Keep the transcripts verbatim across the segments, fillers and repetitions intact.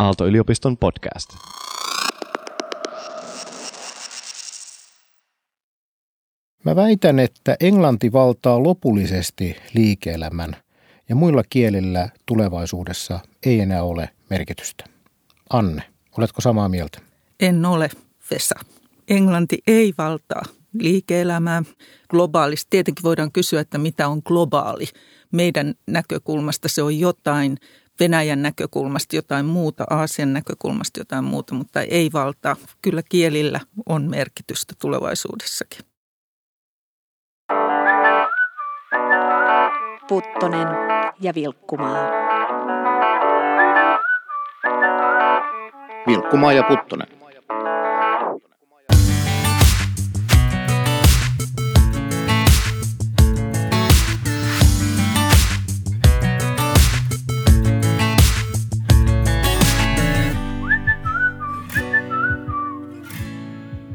Aalto-yliopiston podcast. Mä väitän, että englanti valtaa lopullisesti liike-elämän ja muilla kielillä tulevaisuudessa ei enää ole merkitystä. Anne, oletko samaa mieltä? En ole, Vesa. Englanti ei valtaa liike-elämää globaalisti. Tietenkin voidaan kysyä, että mitä on globaali. Meidän näkökulmasta se on jotain, Venäjän näkökulmasta jotain muuta, Aasian näkökulmasta jotain muuta, mutta ei valtaa. Kyllä kielillä on merkitystä tulevaisuudessakin. Puttonen ja Vilkkumaa. Vilkkumaa ja Puttonen.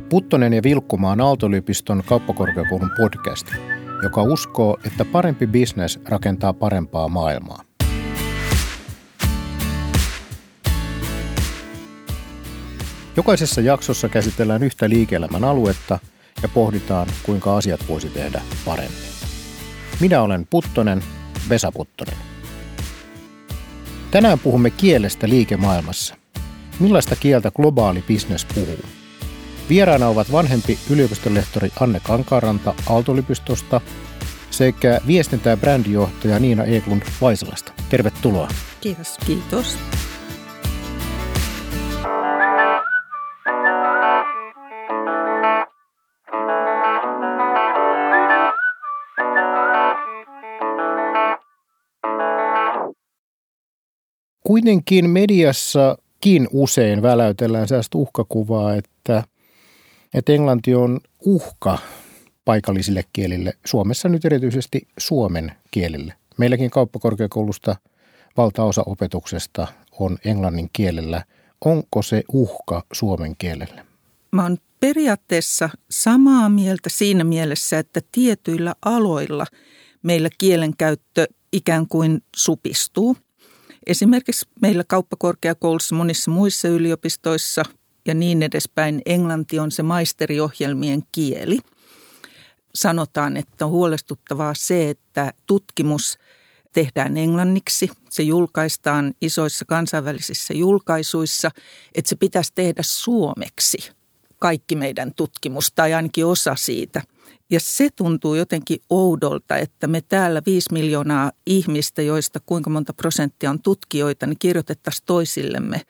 Puttonen ja Vilkkumaa on Aalto-yliopiston kauppakorkeakoulun podcast, joka uskoo, että parempi bisnes rakentaa parempaa maailmaa. Jokaisessa jaksossa käsitellään yhtä liike-elämän aluetta ja pohditaan, kuinka asiat voisi tehdä paremmin. Minä olen Puttonen, Vesa Puttonen. Tänään puhumme kielestä liikemaailmassa. Millaista kieltä globaali bisnes puhuu? Vieraana ovat vanhempi yliopistolehtori Anne Kankaranta Aalto-yliopistosta sekä viestintä- ja brändijohtaja Niina Eklund Vaisalasta. Tervetuloa. Kiitos. Kiitos. Kuitenkin mediassakin usein väläytellään sellaista uhkakuvaa, että että englanti on uhka paikallisille kielille, Suomessa nyt erityisesti suomen kielille. Meilläkin kauppakorkeakoulusta valtaosa opetuksesta on englannin kielellä. Onko se uhka suomen kielelle? Mä oon periaatteessa samaa mieltä siinä mielessä, että tietyillä aloilla meillä kielenkäyttö ikään kuin supistuu. Esimerkiksi meillä kauppakorkeakoulussa, monissa muissa yliopistoissa – ja niin edespäin englanti on se maisteriohjelmien kieli. Sanotaan, että on huolestuttavaa se, että tutkimus tehdään englanniksi. Se julkaistaan isoissa kansainvälisissä julkaisuissa, että se pitäisi tehdä suomeksi kaikki meidän tutkimus tai ainakin osa siitä. Ja se tuntuu jotenkin oudolta, että me täällä viisi miljoonaa ihmistä, joista kuinka monta prosenttia on tutkijoita, niin kirjoitettaisiin toisillemme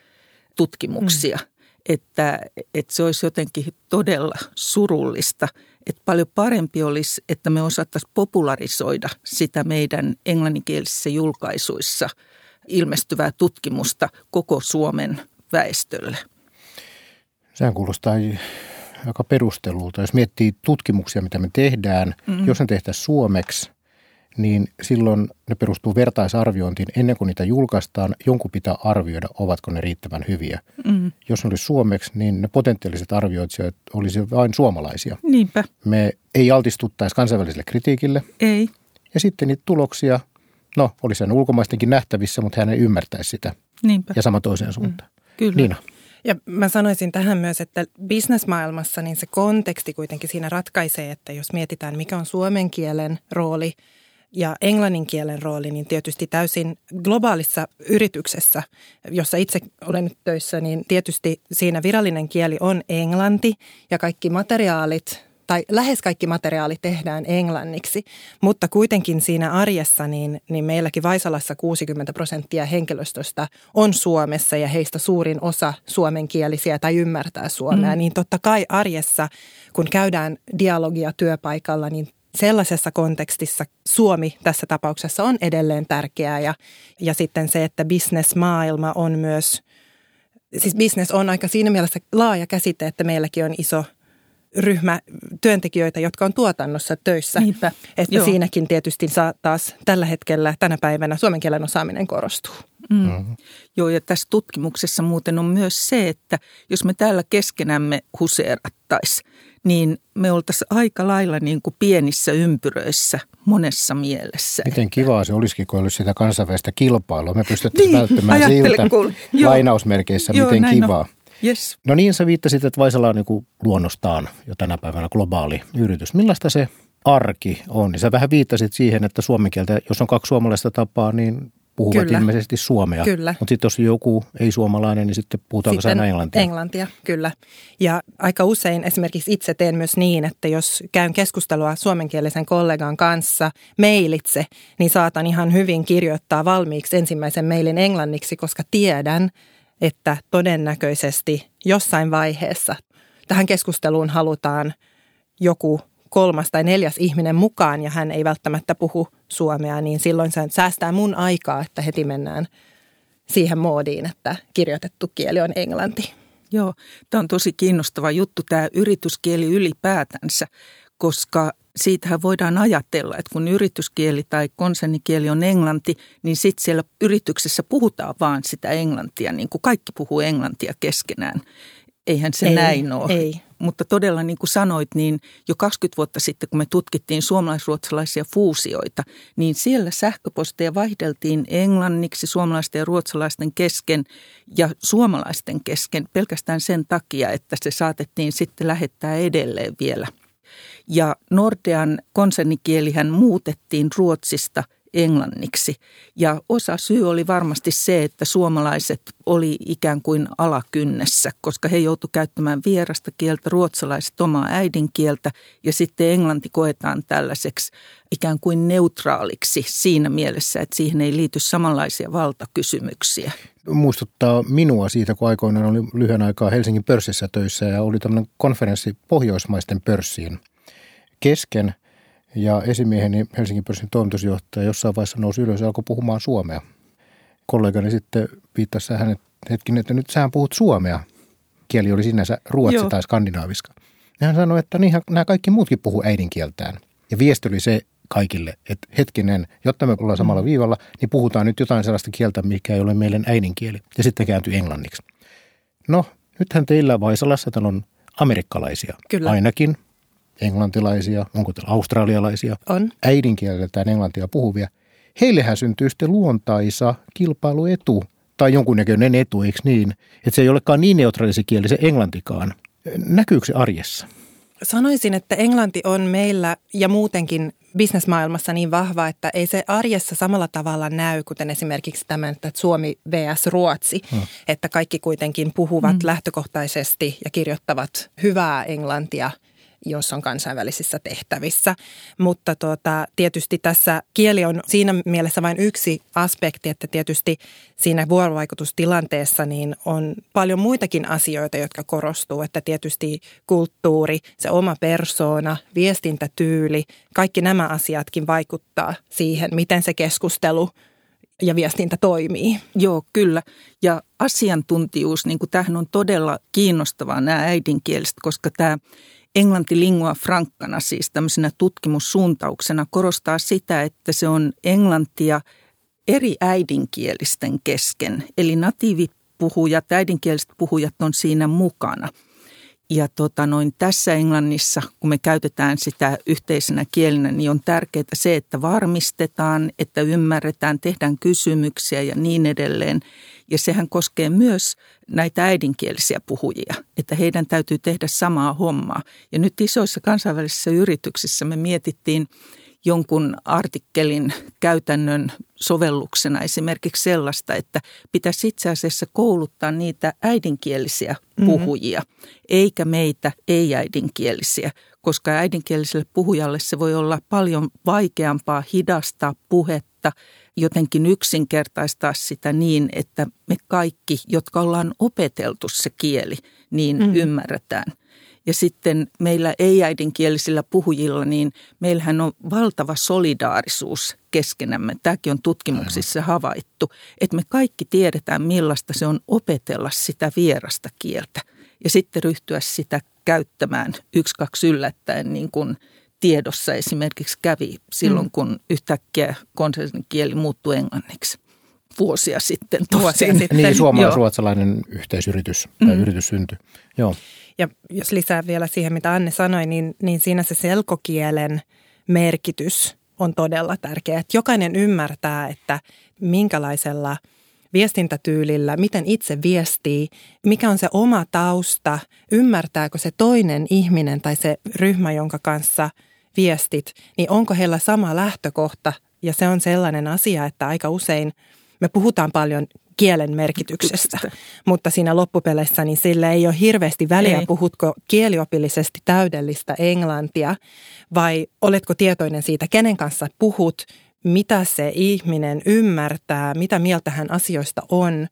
tutkimuksia. Mm. Että, että se olisi jotenkin todella surullista, että paljon parempi olisi, että me osattaisiin popularisoida sitä meidän englanninkielisissä julkaisuissa ilmestyvää tutkimusta koko Suomen väestölle. Sehän kuulostaa aika perustelulta. Jos miettii tutkimuksia, mitä me tehdään, mm-hmm. jos ne tehtäisiin suomeksi, niin silloin ne perustuu vertaisarviointiin. Ennen kuin niitä julkaistaan, jonkun pitää arvioida, ovatko ne riittävän hyviä. Mm. Jos ne olisi suomeksi, niin ne potentiaaliset arvioitsijat olisivat vain suomalaisia. Niinpä. Me ei altistuttaisi kansainväliselle kritiikille. Ei. Ja sitten niitä tuloksia, no olisi hän ulkomaistenkin nähtävissä, mutta hän ei ymmärtäisi sitä. Niinpä. Ja sama toiseen suuntaan. Mm. Kyllä. Niina. Ja mä sanoisin tähän myös, että bisnesmaailmassa niin se konteksti kuitenkin siinä ratkaisee, että jos mietitään, mikä on suomen kielen rooli – ja englannin kielen rooli, niin tietysti täysin globaalissa yrityksessä, jossa itse olen nyt töissä, niin tietysti siinä virallinen kieli on englanti ja kaikki materiaalit tai lähes kaikki materiaalit tehdään englanniksi. Mutta kuitenkin siinä arjessa, niin, niin meilläkin Vaisalassa kuusikymmentä prosenttia henkilöstöstä on Suomessa ja heistä suurin osa suomenkielisiä tai ymmärtää suomea. Mm. Niin totta kai arjessa, kun käydään dialogia työpaikalla, niin sellaisessa kontekstissa suomi tässä tapauksessa on edelleen tärkeää ja, ja sitten se, että bisnesmaailma on myös, siis business on aika siinä mielessä laaja käsite, että meilläkin on iso ryhmä työntekijöitä, jotka on tuotannossa töissä. Niinpä. Että Joo. siinäkin tietysti saa taas tällä hetkellä, tänä päivänä suomen kielen osaaminen korostuu. Mm. Mm. Joo, ja tässä tutkimuksessa muuten on myös se, että jos me täällä keskenämme huseerattaisiin, niin me oltaisiin aika lailla niin kuin pienissä ympyröissä monessa mielessä. Miten kivaa se olisikin, kun olisi sitä kansainvälistä kilpailua. Me pystyttäisiin niin, välttämään siltä kun, lainausmerkeissä, joo, miten kivaa. On. Yes. No niin, sä viittasit, että Vaisala on niin kuin luonnostaan jo tänä päivänä globaali yritys. Millaista se arki on? Ja sä vähän viittasit siihen, että suomen kieltä, jos on kaksi suomalaista tapaa, niin puhuvat kyllä. ilmeisesti suomea. Kyllä. Mutta sitten jos joku ei-suomalainen, niin sitten puhutaanko aina englantia? Englantia, kyllä. Ja aika usein esimerkiksi itse teen myös niin, että jos käyn keskustelua suomenkielisen kollegan kanssa mailitse, niin saatan ihan hyvin kirjoittaa valmiiksi ensimmäisen mailin englanniksi, koska tiedän, että todennäköisesti jossain vaiheessa tähän keskusteluun halutaan joku kolmas tai neljäs ihminen mukaan ja hän ei välttämättä puhu suomea, niin silloin se säästää mun aikaa, että heti mennään siihen moodiin, että kirjoitettu kieli on englanti. Joo, tämä on tosi kiinnostava juttu, tämä yrityskieli ylipäätänsä, koska siitähän voidaan ajatella, että kun yrityskieli tai konsernikieli on englanti, niin sitten siellä yrityksessä puhutaan vaan sitä englantia, niin kuin kaikki puhuu englantia keskenään. Eihän se ei, näin ole. Ei. Mutta todella niin kuin sanoit, niin jo kaksikymmentä vuotta sitten, kun me tutkittiin suomalais-ruotsalaisia fuusioita, niin siellä sähköposteja vaihdeltiin englanniksi suomalaisten ja ruotsalaisten kesken ja suomalaisten kesken pelkästään sen takia, että se saatettiin sitten lähettää edelleen vielä. Ja Nordean konsernikielihän muutettiin Ruotsista englanniksi. Ja osa syy oli varmasti se, että suomalaiset oli ikään kuin alakynnessä, koska he joutuivat käyttämään vierasta kieltä, ruotsalaiset omaa äidinkieltä ja sitten englanti koetaan tällaiseksi ikään kuin neutraaliksi siinä mielessä, että siihen ei liity samanlaisia valtakysymyksiä. Muistuttaa minua siitä, kun aikoinaan oli lyhyen aikaa Helsingin Pörssissä töissä ja oli tämmöinen konferenssi pohjoismaisten pörssiin kesken. Ja esimieheni Helsingin Pörssin toimitusjohtaja jossain vaiheessa nousi ylös ja alkoi puhumaan suomea. Kollegani sitten viittasi hänet hetkin, että nyt sähän puhut suomea. Kieli oli sinänsä ruotsi Joo. tai skandinaaviska. Ja hän sanoi, että niinhän nämä kaikki muutkin puhuu äidinkieltään. Ja viesti oli se kaikille, että hetkinen, jotta me ollaan samalla viivalla, niin puhutaan nyt jotain sellaista kieltä, mikä ei ole meidän äidinkieli. Ja sitten kääntyi englanniksi. No, nythän teillä Vaisalassa täällä on amerikkalaisia Kyllä. ainakin. Englantilaisia, onko teillä australialaisia, on. Äidinkieleltään englantia puhuvia. Heillehän syntyy sitten luontaisa kilpailuetu tai jonkunnäköinen etu, eikö niin? Että se ei olekaan niin neutraalisi kieli se englantikaan. Näkyykö se arjessa? Sanoisin, että englanti on meillä ja muutenkin bisnesmaailmassa niin vahva, että ei se arjessa samalla tavalla näy, kuten esimerkiksi tämän, että Suomi versus Ruotsi, hmm. että kaikki kuitenkin puhuvat hmm. lähtökohtaisesti ja kirjoittavat hyvää englantia, jos on kansainvälisissä tehtävissä. Mutta tuota, tietysti tässä kieli on siinä mielessä vain yksi aspekti, että tietysti siinä vuorovaikutustilanteessa niin on paljon muitakin asioita, jotka korostuu, että tietysti kulttuuri, se oma persoona, viestintätyyli, kaikki nämä asiatkin vaikuttaa siihen, miten se keskustelu ja viestintä toimii. Joo, kyllä. Ja asiantuntijuus, niin kuin tämähän on todella kiinnostavaa nämä äidinkieliset, koska tämä englanti lingua frankkana, siis tämmöisenä tutkimussuuntauksena, korostaa sitä, että se on englantia eri äidinkielisten kesken. Eli natiivipuhujat, äidinkieliset puhujat on siinä mukana. Ja tota noin, tässä englannissa, kun me käytetään sitä yhteisenä kielinä, niin on tärkeää se, että varmistetaan, että ymmärretään, tehdään kysymyksiä ja niin edelleen. Ja sehän koskee myös näitä äidinkielisiä puhujia, että heidän täytyy tehdä samaa hommaa. Ja nyt isoissa kansainvälisissä yrityksissä me mietittiin jonkun artikkelin käytännön sovelluksena esimerkiksi sellaista, että pitäisi itse asiassa kouluttaa niitä äidinkielisiä puhujia, mm-hmm. eikä meitä ei-äidinkielisiä, koska äidinkieliselle puhujalle se voi olla paljon vaikeampaa hidastaa puhetta, jotenkin yksinkertaistaa sitä niin, että me kaikki, jotka ollaan opeteltu se kieli, niin mm-hmm. ymmärretään. Ja sitten meillä ei-äidinkielisillä puhujilla, niin meillähän on valtava solidaarisuus keskenämme. Tämäkin on tutkimuksissa havaittu, että me kaikki tiedetään, millaista se on opetella sitä vierasta kieltä. ja sitten ryhtyä sitä käyttämään yksi, kaksi yllättäen, niin kuin tiedossa esimerkiksi kävi silloin, mm. kun yhtäkkiä konsernin kieli muuttui englanniksi. Vuosia sitten. Vuosia sitten. Niin, suomalais-ruotsalainen yhteisyritys tai mm-hmm. yritys syntyi. Joo. Ja jos lisää vielä siihen, mitä Anne sanoi, niin, niin siinä se selkokielen merkitys on todella tärkeä. Että jokainen ymmärtää, että minkälaisella viestintätyylillä, miten itse viestii, mikä on se oma tausta, ymmärtääkö se toinen ihminen tai se ryhmä, jonka kanssa viestit, niin onko heillä sama lähtökohta. Ja se on sellainen asia, että aika usein me puhutaan paljon kielen merkityksestä, mutta siinä loppupeleissä niin sillä ei ole hirveästi väliä, ei. Puhutko kieliopillisesti täydellistä englantia vai oletko tietoinen siitä, kenen kanssa puhut, mitä se ihminen ymmärtää, mitä mieltä hän asioista on,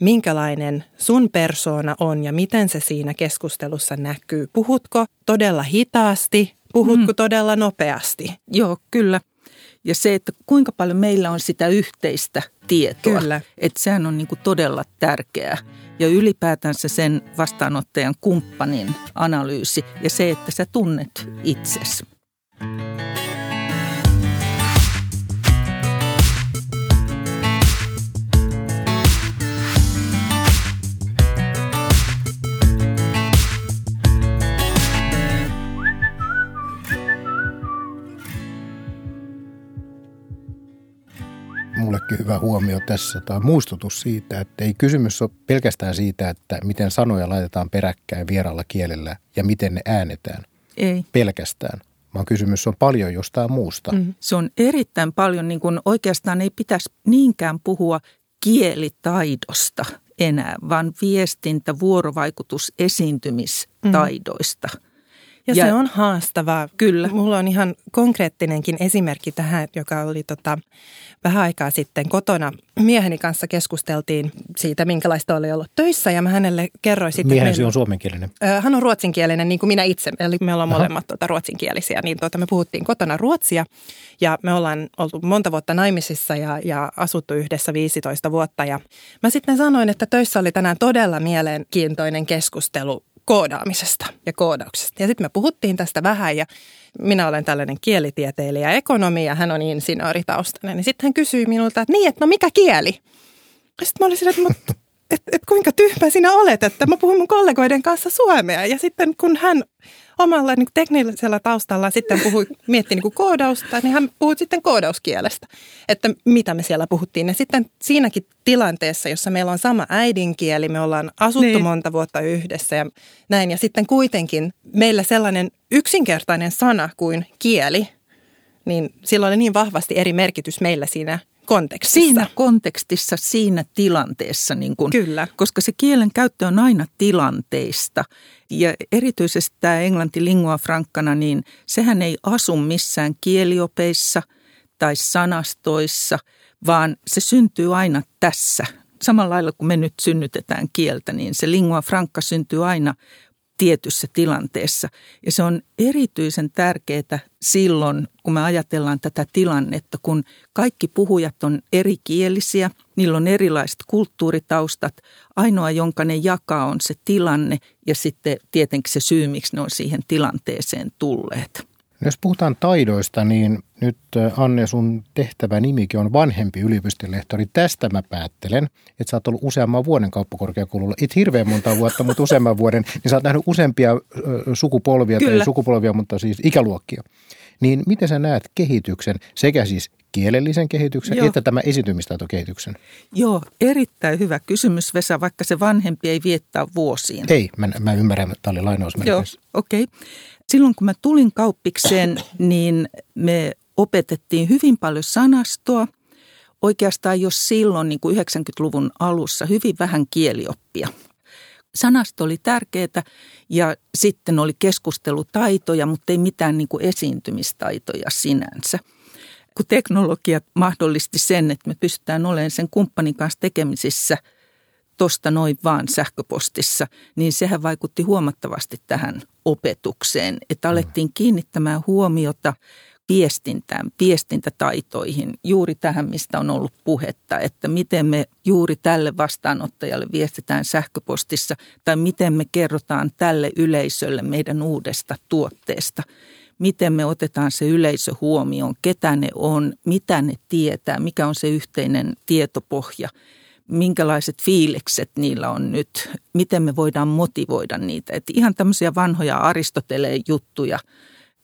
minkälainen sun persoona on ja miten se siinä keskustelussa näkyy. Puhutko todella hitaasti, puhutko mm. todella nopeasti? Joo, kyllä. Ja se, että kuinka paljon meillä on sitä yhteistä tietoa, Kyllä. että sehän on niin kuin todella tärkeää. Ja ylipäätänsä sen vastaanottajan kumppanin analyysi ja se, että sä tunnet itsesi. Mullekin hyvä huomio tässä tai muistutus siitä, että ei kysymys ole pelkästään siitä, että miten sanoja laitetaan peräkkäin vieraalla kielellä ja miten ne äänetään. Ei. Pelkästään, vaan kysymys on paljon jostain muusta. Mm. Se on erittäin paljon, niin kuin oikeastaan ei pitäisi niinkään puhua kielitaidosta enää, vaan viestintä, vuorovaikutus, esiintymistaidoista. Mm. Ja, ja se on haastavaa. Kyllä. Mulla on ihan konkreettinenkin esimerkki tähän, joka oli tota, vähän aikaa sitten kotona. Mieheni kanssa keskusteltiin siitä, minkälaista oli ollut töissä ja mä hänelle kerroin sitten. Miehesi on suomenkielinen? Hän on ruotsinkielinen, niin kuin minä itse. Eli me ollaan Aha. molemmat tota, ruotsinkielisiä. Niin, tota, me puhuttiin kotona ruotsia ja me ollaan oltu monta vuotta naimisissa ja, ja asuttu yhdessä viisitoista vuotta. Ja mä sitten sanoin, että töissä oli tänään todella mielenkiintoinen keskustelu koodaamisesta ja koodauksesta. Ja sitten me puhuttiin tästä vähän ja minä olen tällainen kielitieteilijä ja ekonomi ja hän on insinööritaustainen. Ja sitten hän kysyi minulta, että niin, että no mikä kieli? Ja sitten mä olin sillä, että että et, et kuinka tyhmä sinä olet, että mä puhun mun kollegoiden kanssa suomea. Ja sitten kun hän omalla niin teknisellä taustallaan sitten puhui, mietti niin koodausta, niin hän puhui sitten koodauskielestä, että mitä me siellä puhuttiin. Ja sitten siinäkin tilanteessa, jossa meillä on sama äidinkieli, me ollaan asuttu niin. monta vuotta yhdessä ja näin. Ja sitten kuitenkin meillä sellainen yksinkertainen sana kuin kieli, niin sillä oli niin vahvasti eri merkitys meillä siinä kontekstissa. Siinä kontekstissa, siinä tilanteessa. Niin kun, Kyllä. Koska se kielen käyttö on aina tilanteista. Ja erityisesti tämä englanti lingua frankkana, niin sehän ei asu missään kieliopeissa tai sanastoissa, vaan se syntyy aina tässä. Samalla lailla kun me nyt synnytetään kieltä, niin se lingua frankka syntyy aina tietyssä tilanteessa. Ja se on erityisen tärkeää silloin, kun me ajatellaan tätä tilannetta, kun kaikki puhujat on erikielisiä, niillä on erilaiset kulttuuritaustat. Ainoa, jonka ne jakaa, on se tilanne ja sitten tietenkin se syy, miksi ne on siihen tilanteeseen tulleet. Jos puhutaan taidoista, niin nyt Anne, sun tehtävä nimikin on vanhempi yliopistonlehtori. Tästä mä päättelen, että sä oot ollut useamman vuoden kauppakorkeakoululla. Et hirveän monta vuotta, mutta useamman vuoden. Niin sä oot nähnyt useampia sukupolvia, Kyllä. tai sukupolvia, mutta siis ikäluokkia. Niin miten sä näet kehityksen, sekä siis kielellisen kehityksen, Joo. että tämä esiintymistaitokehityksen? Joo, erittäin hyvä kysymys, Vesa, vaikka se vanhempi ei viettää vuosiin. Ei, mä, mä ymmärrän, että tämä oli lainausmerkeissä. Joo, okei. Okay. Silloin kun mä tulin kauppikseen, niin me opetettiin hyvin paljon sanastoa. Oikeastaan jos silloin niin kuin yhdeksänkymmentäluvun alussa hyvin vähän kielioppia. Sanasto oli tärkeää ja sitten oli keskustelutaitoja, mutta ei mitään niin kuin esiintymistaitoja sinänsä. Kun teknologia mahdollisti sen, että me pystytään olemaan sen kumppanin kanssa tekemisissä tosta noin vaan sähköpostissa, niin sehän vaikutti huomattavasti tähän opetukseen, että alettiin kiinnittämään huomiota viestintään, viestintätaitoihin, juuri tähän, mistä on ollut puhetta, että miten me juuri tälle vastaanottajalle viestitään sähköpostissa tai miten me kerrotaan tälle yleisölle meidän uudesta tuotteesta. Miten me otetaan se yleisö huomioon, ketä ne on, mitä ne tietää, mikä on se yhteinen tietopohja, minkälaiset fiilikset niillä on nyt, miten me voidaan motivoida niitä. Että ihan tämmöisiä vanhoja Aristoteleen juttuja,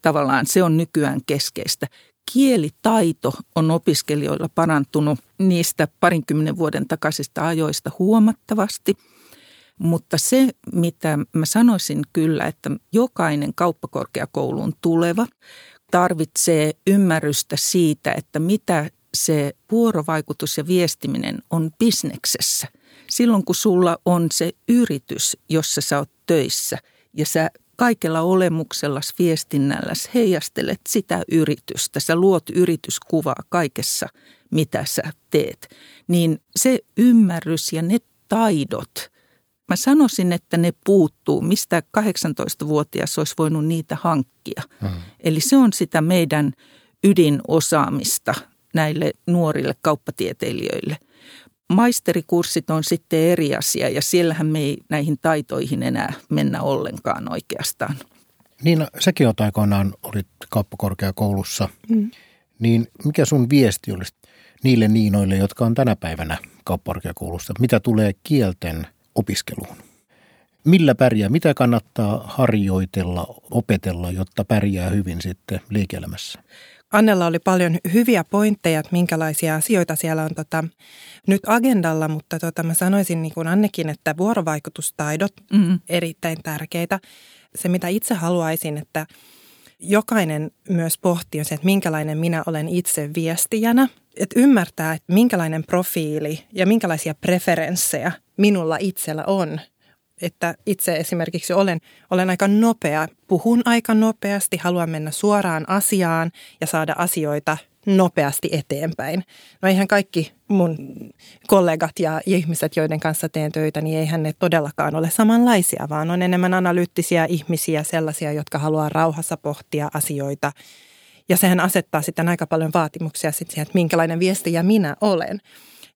tavallaan se on nykyään keskeistä. Kielitaito on opiskelijoilla parantunut niistä parinkymmenen vuoden takaisista ajoista huomattavasti. Mutta se, mitä mä sanoisin kyllä, että jokainen kauppakorkeakouluun tuleva tarvitsee ymmärrystä siitä, että mitä se vuorovaikutus ja viestiminen on bisneksessä. Silloin, kun sulla on se yritys, jossa sä oot töissä ja sä kaikella olemuksellas, viestinnälläs heijastelet sitä yritystä, sä luot yrityskuvaa kaikessa, mitä sä teet, niin se ymmärrys ja ne taidot, mä sanoisin, että ne puuttuu, mistä kahdeksantoistavuotias olisi voinut niitä hankkia. Hmm. Eli se on sitä meidän ydinosaamista näille nuorille kauppatieteilijöille. Maisterikurssit on sitten eri asia ja siellähän me ei näihin taitoihin enää mennä ollenkaan oikeastaan. Niina, säkin olet aikoinaan, olit kauppakorkeakoulussa, hmm. niin mikä sun viesti olisi niille Niinoille, jotka on tänä päivänä kauppakorkeakoulussa? Mitä tulee kielten opiskeluun? Millä pärjää? Mitä kannattaa harjoitella, opetella, jotta pärjää hyvin sitten liike-elämässä? Annella oli paljon hyviä pointteja, että minkälaisia asioita siellä on tota, nyt agendalla, mutta tota, mä sanoisin niin kuin Annekin, että vuorovaikutustaidot mm. erittäin tärkeitä. Se, mitä itse haluaisin, että jokainen myös pohtii, on se, että minkälainen minä olen itse viestijänä. Että ymmärtää, että minkälainen profiili ja minkälaisia preferenssejä minulla itsellä on. Että itse esimerkiksi olen, olen aika nopea, puhun aika nopeasti, haluan mennä suoraan asiaan ja saada asioita nopeasti eteenpäin. No eihän kaikki mun kollegat ja ihmiset, joiden kanssa teen töitä, niin eihän ne todellakaan ole samanlaisia, vaan on enemmän analyyttisiä ihmisiä, sellaisia, jotka haluaa rauhassa pohtia asioita. Ja sehän asettaa sitten aika paljon vaatimuksia sitten siihen, että minkälainen viestijä minä olen.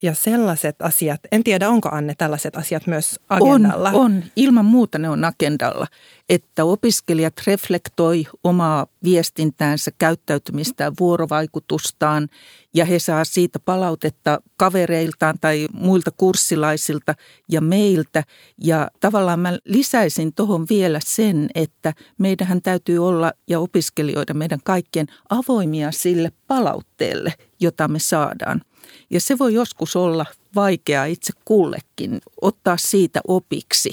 Ja sellaiset asiat, en tiedä onko Anne tällaiset asiat myös agendalla? On, on. Ilman muuta ne on agendalla, että opiskelijat reflektoi omaa viestintäänsä, käyttäytymistään, vuorovaikutustaan ja he saa siitä palautetta kavereiltaan tai muilta kurssilaisilta ja meiltä. Ja tavallaan mä lisäisin tuohon vielä sen, että meidähän täytyy olla ja opiskelijoida meidän kaikkien avoimia sille palautteelle, jota me saadaan. Ja se voi joskus olla vaikeaa itse kullekin ottaa siitä opiksi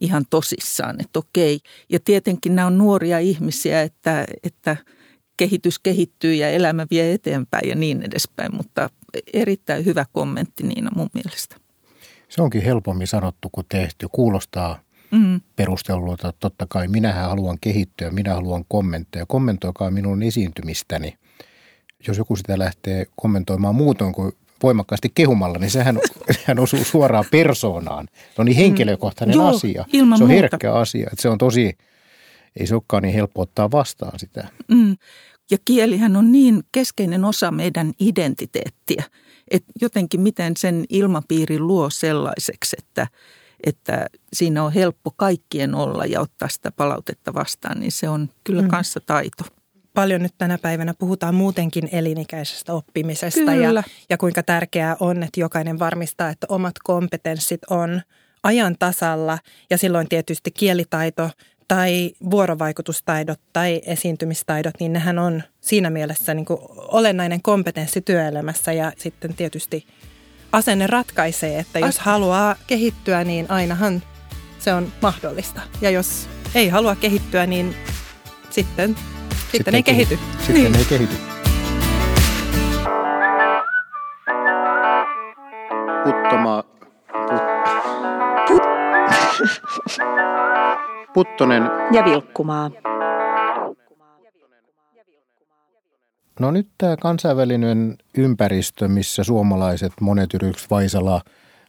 ihan tosissaan, että okei. Ja tietenkin nämä on nuoria ihmisiä, että, että kehitys kehittyy ja elämä vie eteenpäin ja niin edespäin, mutta erittäin hyvä kommentti Niina mun mielestä. Se onkin helpommin sanottu kuin tehty. Kuulostaa mm. perustelulta, että totta kai minähän haluan kehittyä, minä haluan kommentoida. Kommentoikaa minun esiintymistäni. Jos joku sitä lähtee kommentoimaan muutoin kuin voimakkaasti kehumalla, niin sehän, sehän osuu suoraan persoonaan. Se on niin henkilökohtainen mm, joo, asia. Se on muuta. Herkkä asia. Että se on tosi, ei se olekaan niin helppo ottaa vastaan sitä. Mm. Ja kielihän on niin keskeinen osa meidän identiteettiä. Että jotenkin miten sen ilmapiiri luo sellaiseksi, että, että siinä on helppo kaikkien olla ja ottaa sitä palautetta vastaan, niin se on kyllä mm. kanssa taito. Paljon nyt tänä päivänä puhutaan muutenkin elinikäisestä oppimisesta ja, ja kuinka tärkeää on, että jokainen varmistaa, että omat kompetenssit on ajan tasalla ja silloin tietysti kielitaito tai vuorovaikutustaidot tai esiintymistaidot, niin nehän on siinä mielessä niin kuin olennainen kompetenssi työelämässä ja sitten tietysti asenne ratkaisee, että jos haluaa kehittyä, niin ainahan se on mahdollista ja jos ei halua kehittyä, niin sitten... Sitten, Sitten ei kehity. kehity. Sitten niin. ei kehity. Puttoma... Put... Put... Puttonen ja Vilkkumaa. No nyt tämä kansainvälinen ympäristö, missä suomalaiset monet yritykset Vaisala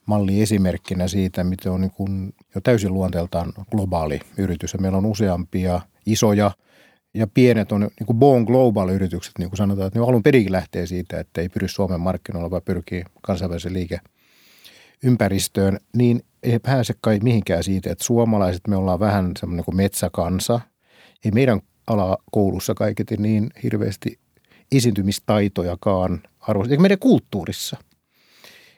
malli esimerkkinä siitä, miten on niin kuin jo täysin luonteeltaan globaali yritys. Ja meillä on useampia isoja ja pienet on niin kuin born global-yritykset, niin kuin sanotaan, että ne alun perinkin lähtee siitä, että ei pyri Suomen markkinoilla, vaan pyrkii kansainväliseen liikeympäristöön, niin ei pääse kai mihinkään siitä, että suomalaiset, me ollaan vähän semmoinen kuin metsäkansa. Ei meidän ala koulussa kaiketi niin hirveästi esiintymistaitojakaan arvoista, eikä meidän kulttuurissa.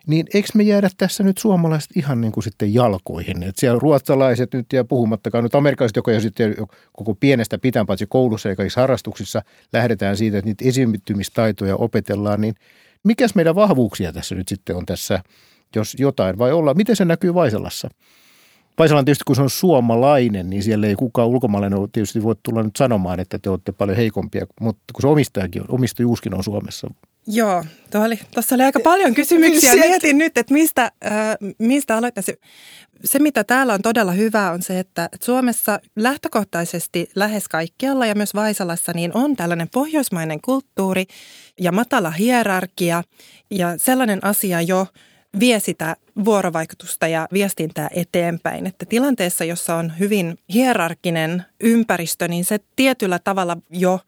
Niin eikö me jäädä tässä nyt suomalaiset ihan niin kuin sitten jalkoihin? Että siellä ruotsalaiset nyt ja puhumattakaan nyt amerikkalaiset, joka jo sitten koko pienestä pitää paitsi koulussa ja kaikissa harrastuksissa lähdetään siitä, että niitä esiintymistaitoja opetellaan, niin mikäs meidän vahvuuksia tässä nyt sitten on tässä, jos jotain vai ollaan? Miten se näkyy Vaisalassa? Vaisalan tietysti, kun se on suomalainen, niin siellä ei kukaan ulkomaalainen ole, tietysti voi tulla nyt sanomaan, että te olette paljon heikompia, mutta kun se omistajakin on, omistajuuskin on Suomessa. Joo, oli, tuossa oli aika paljon kysymyksiä. Mietin nyt, että mistä, äh, mistä aloittaisi. Se, mitä täällä on todella hyvää, on se, että Suomessa lähtökohtaisesti lähes kaikkialla ja myös Vaisalassa niin on tällainen pohjoismainen kulttuuri ja matala hierarkia ja sellainen asia jo vie sitä vuorovaikutusta ja viestintää eteenpäin. Että tilanteessa, jossa on hyvin hierarkkinen ympäristö, niin se tietyllä tavalla jo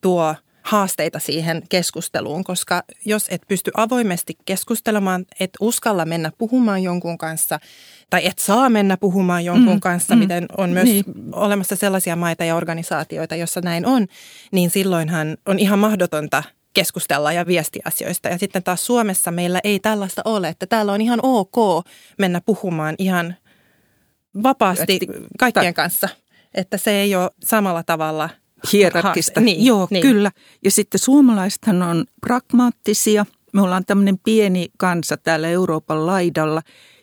tuo haasteita siihen keskusteluun, koska jos et pysty avoimesti keskustelemaan, et uskalla mennä puhumaan jonkun kanssa tai et saa mennä puhumaan jonkun mm, kanssa, mm, miten on myös niin. olemassa sellaisia maita ja organisaatioita, jossa näin on, niin silloinhan on ihan mahdotonta keskustella ja viestiä asioista. Ja sitten taas Suomessa meillä ei tällaista ole, että täällä on ihan ok mennä puhumaan ihan vapaasti kaikkien kanssa, että se ei ole samalla tavalla hierarkista. Niin, joo, niin. Kyllä. Ja sitten suomalaisethan on pragmaattisia. Me ollaan tämmöinen pieni kansa täällä Euroopan laidalla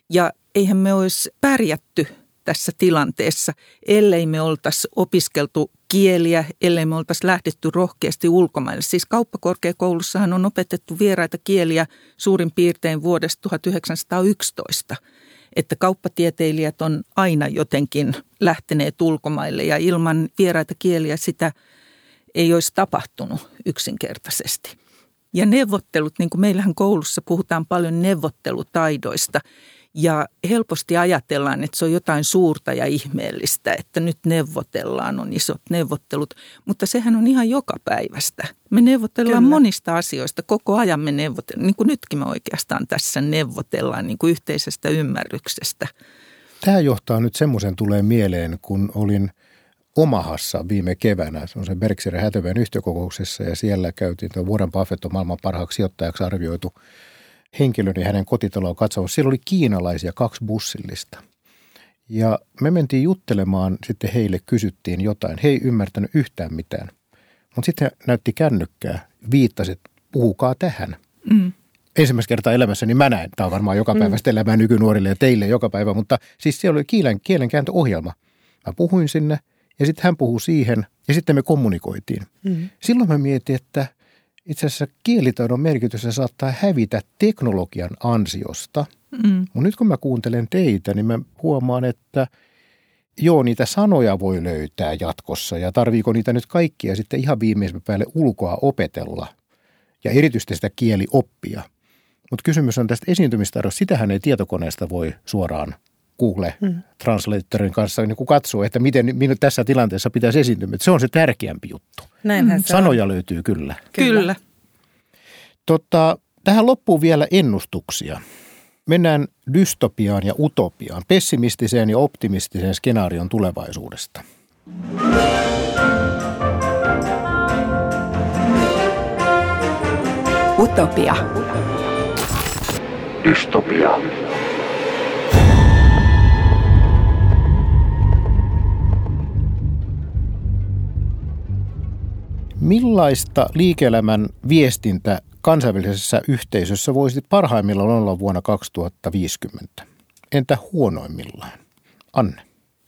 ja eihän me olisi pärjätty tässä tilanteessa, ellei me oltaisi opiskeltu kieliä, ellei me oltaisi lähdetty rohkeasti ulkomaille. Siis kauppakorkeakoulussahan on opetettu vieraita kieliä suurin piirtein vuodesta tuhatyhdeksänsataayksitoista. Että kauppatieteilijät on aina jotenkin lähteneet ulkomaille ja ilman vieraita kieliä sitä ei olisi tapahtunut yksinkertaisesti. Ja neuvottelut, niin kuin meillähän koulussa puhutaan paljon neuvottelutaidoista ja helposti ajatellaan, että se on jotain suurta ja ihmeellistä, että nyt neuvotellaan, on isot neuvottelut, mutta sehän on ihan joka päivästä. Me neuvotellaan Kyllä. monista asioista, koko ajan me neuvotellaan, niin kuin nytkin me oikeastaan tässä neuvotellaan niin kuin yhteisestä ymmärryksestä. Tämä johtaa nyt semmoisen tulee mieleen, kun olin Omahassa viime keväänä, se on se Berkshire Hathawayn yhtiökokouksessa ja siellä käytiin, tämä Warren Buffett on maailman parhaaksi sijoittajaksi arvioitu henkilön ja hänen kotitaloon katsomaan. Siellä oli kiinalaisia kaksi bussillista ja me mentiin juttelemaan, sitten heille kysyttiin jotain, he ei ymmärtänyt yhtään mitään, mutta sitten näytti kännykkää, viittasi, että puhukaa tähän. Mm. Ensimmäistä kertaa elämässäni mä näin, tämä on varmaan joka päivästä mm. elämää nykynuorille ja teille joka päivä, mutta siis siellä oli kielen, kielenkääntöohjelma. Mä puhuin sinne. Ja sitten hän puhui siihen ja sitten me kommunikoitiin. Mm-hmm. Silloin mä mietin, että itse asiassa kielitaidon merkitys saattaa hävitä teknologian ansiosta. Mm-hmm. Mutta nyt kun mä kuuntelen teitä, niin mä huomaan, että joo, niitä sanoja voi löytää jatkossa. Ja tarviiko niitä nyt kaikkia sitten ihan viimeisen päälle ulkoa opetella ja erityisesti sitä kielioppia. Mutta kysymys on tästä esiintymistaidosta. Sitähän ei tietokoneesta voi suoraan Google-translatorin kanssa niin kun katsoo, että miten minun tässä tilanteessa pitäisi esiintyä. Se on se tärkeämpi juttu. Näinhän se Sanoja on. löytyy kyllä. Kyllä. Tota, tähän loppuu vielä ennustuksia. Mennään dystopiaan ja utopiaan, pessimistiseen ja optimistiseen skenaarion tulevaisuudesta. Utopia. Dystopia. Millaista liike-elämän viestintä kansainvälisessä yhteisössä voisi parhaimmillaan olla vuonna kaksituhattaviisikymmentä? Entä huonoimmillaan? Anne.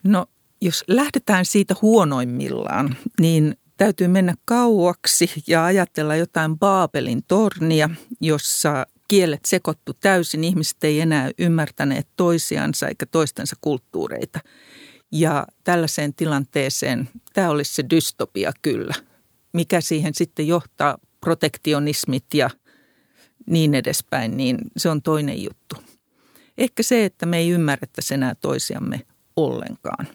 No, jos lähdetään siitä huonoimmillaan, niin täytyy mennä kauaksi ja ajatella jotain Baabelin tornia, jossa kielet sekoittu täysin, ihmiset ei enää ymmärtäneet toisiansa eikä toistensa kulttuureita. Ja tällaiseen tilanteeseen tämä olisi se dystopia kyllä. Mikä siihen sitten johtaa, protektionismit ja niin edespäin, niin se on toinen juttu. Ehkä se, että me ei ymmärrettäisi enää toisiamme ollenkaan.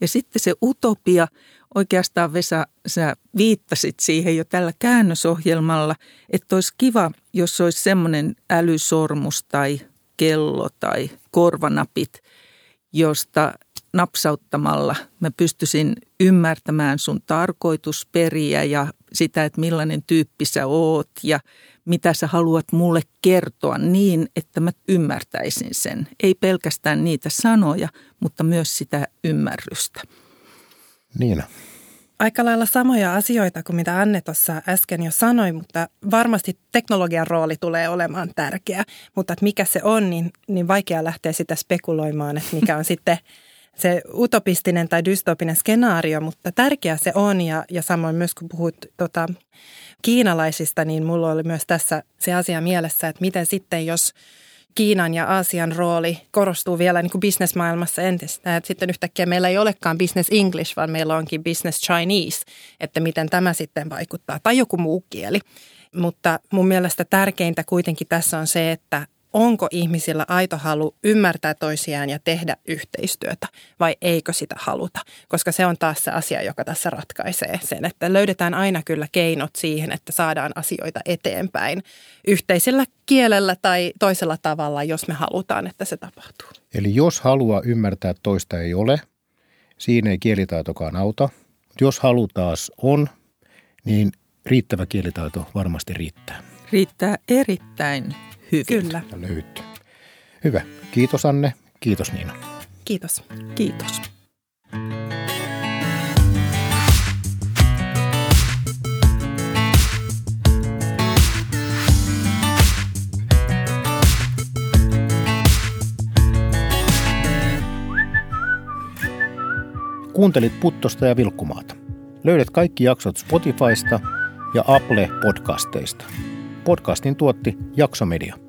Ja sitten se utopia, oikeastaan Vesa, sä viittasit siihen jo tällä käännösohjelmalla, että olisi kiva, jos olisi semmoinen älysormus tai kello tai korvanapit, josta napsauttamalla mä pystyisin ymmärtämään sun tarkoitusperiä ja sitä, että millainen tyyppi sä oot ja mitä sä haluat mulle kertoa niin, että mä ymmärtäisin sen. Ei pelkästään niitä sanoja, mutta myös sitä ymmärrystä. Niina. Aika lailla samoja asioita kuin mitä Anne tuossa äsken jo sanoi, mutta varmasti teknologian rooli tulee olemaan tärkeä. Mutta että mikä se on, niin, niin vaikea lähteä sitä spekuloimaan, että mikä on sitten se utopistinen tai dystopinen skenaario, mutta tärkeä se on ja, ja samoin myös kun puhut tota, kiinalaisista, niin mulla oli myös tässä se asia mielessä, että miten sitten jos Kiinan ja Aasian rooli korostuu vielä niin kuin bisnesmaailmassa entistä, että sitten yhtäkkiä meillä ei olekaan business English, vaan meillä onkin business Chinese, että miten tämä sitten vaikuttaa tai joku muu kieli. Mutta mun mielestä tärkeintä kuitenkin tässä on se, että onko ihmisillä aito halu ymmärtää toisiaan ja tehdä yhteistyötä vai eikö sitä haluta? Koska se on taas se asia, joka tässä ratkaisee sen, että löydetään aina kyllä keinot siihen, että saadaan asioita eteenpäin yhteisellä kielellä tai toisella tavalla, jos me halutaan, että se tapahtuu. Eli jos haluaa ymmärtää toista ei ole, siinä ei kielitaitokaan auta. Jos halu taas on, niin riittävä kielitaito varmasti riittää. Riittää erittäin hyvin. Kyllä. Löytyy. Hyvä. Kiitos Anne. Kiitos Niina. Kiitos. Kiitos. Kuuntelit Puttosta ja Vilkkumaata. Löydät kaikki jaksot Spotifysta ja Apple-podcasteista. Podcastin tuotti Jaksomedia.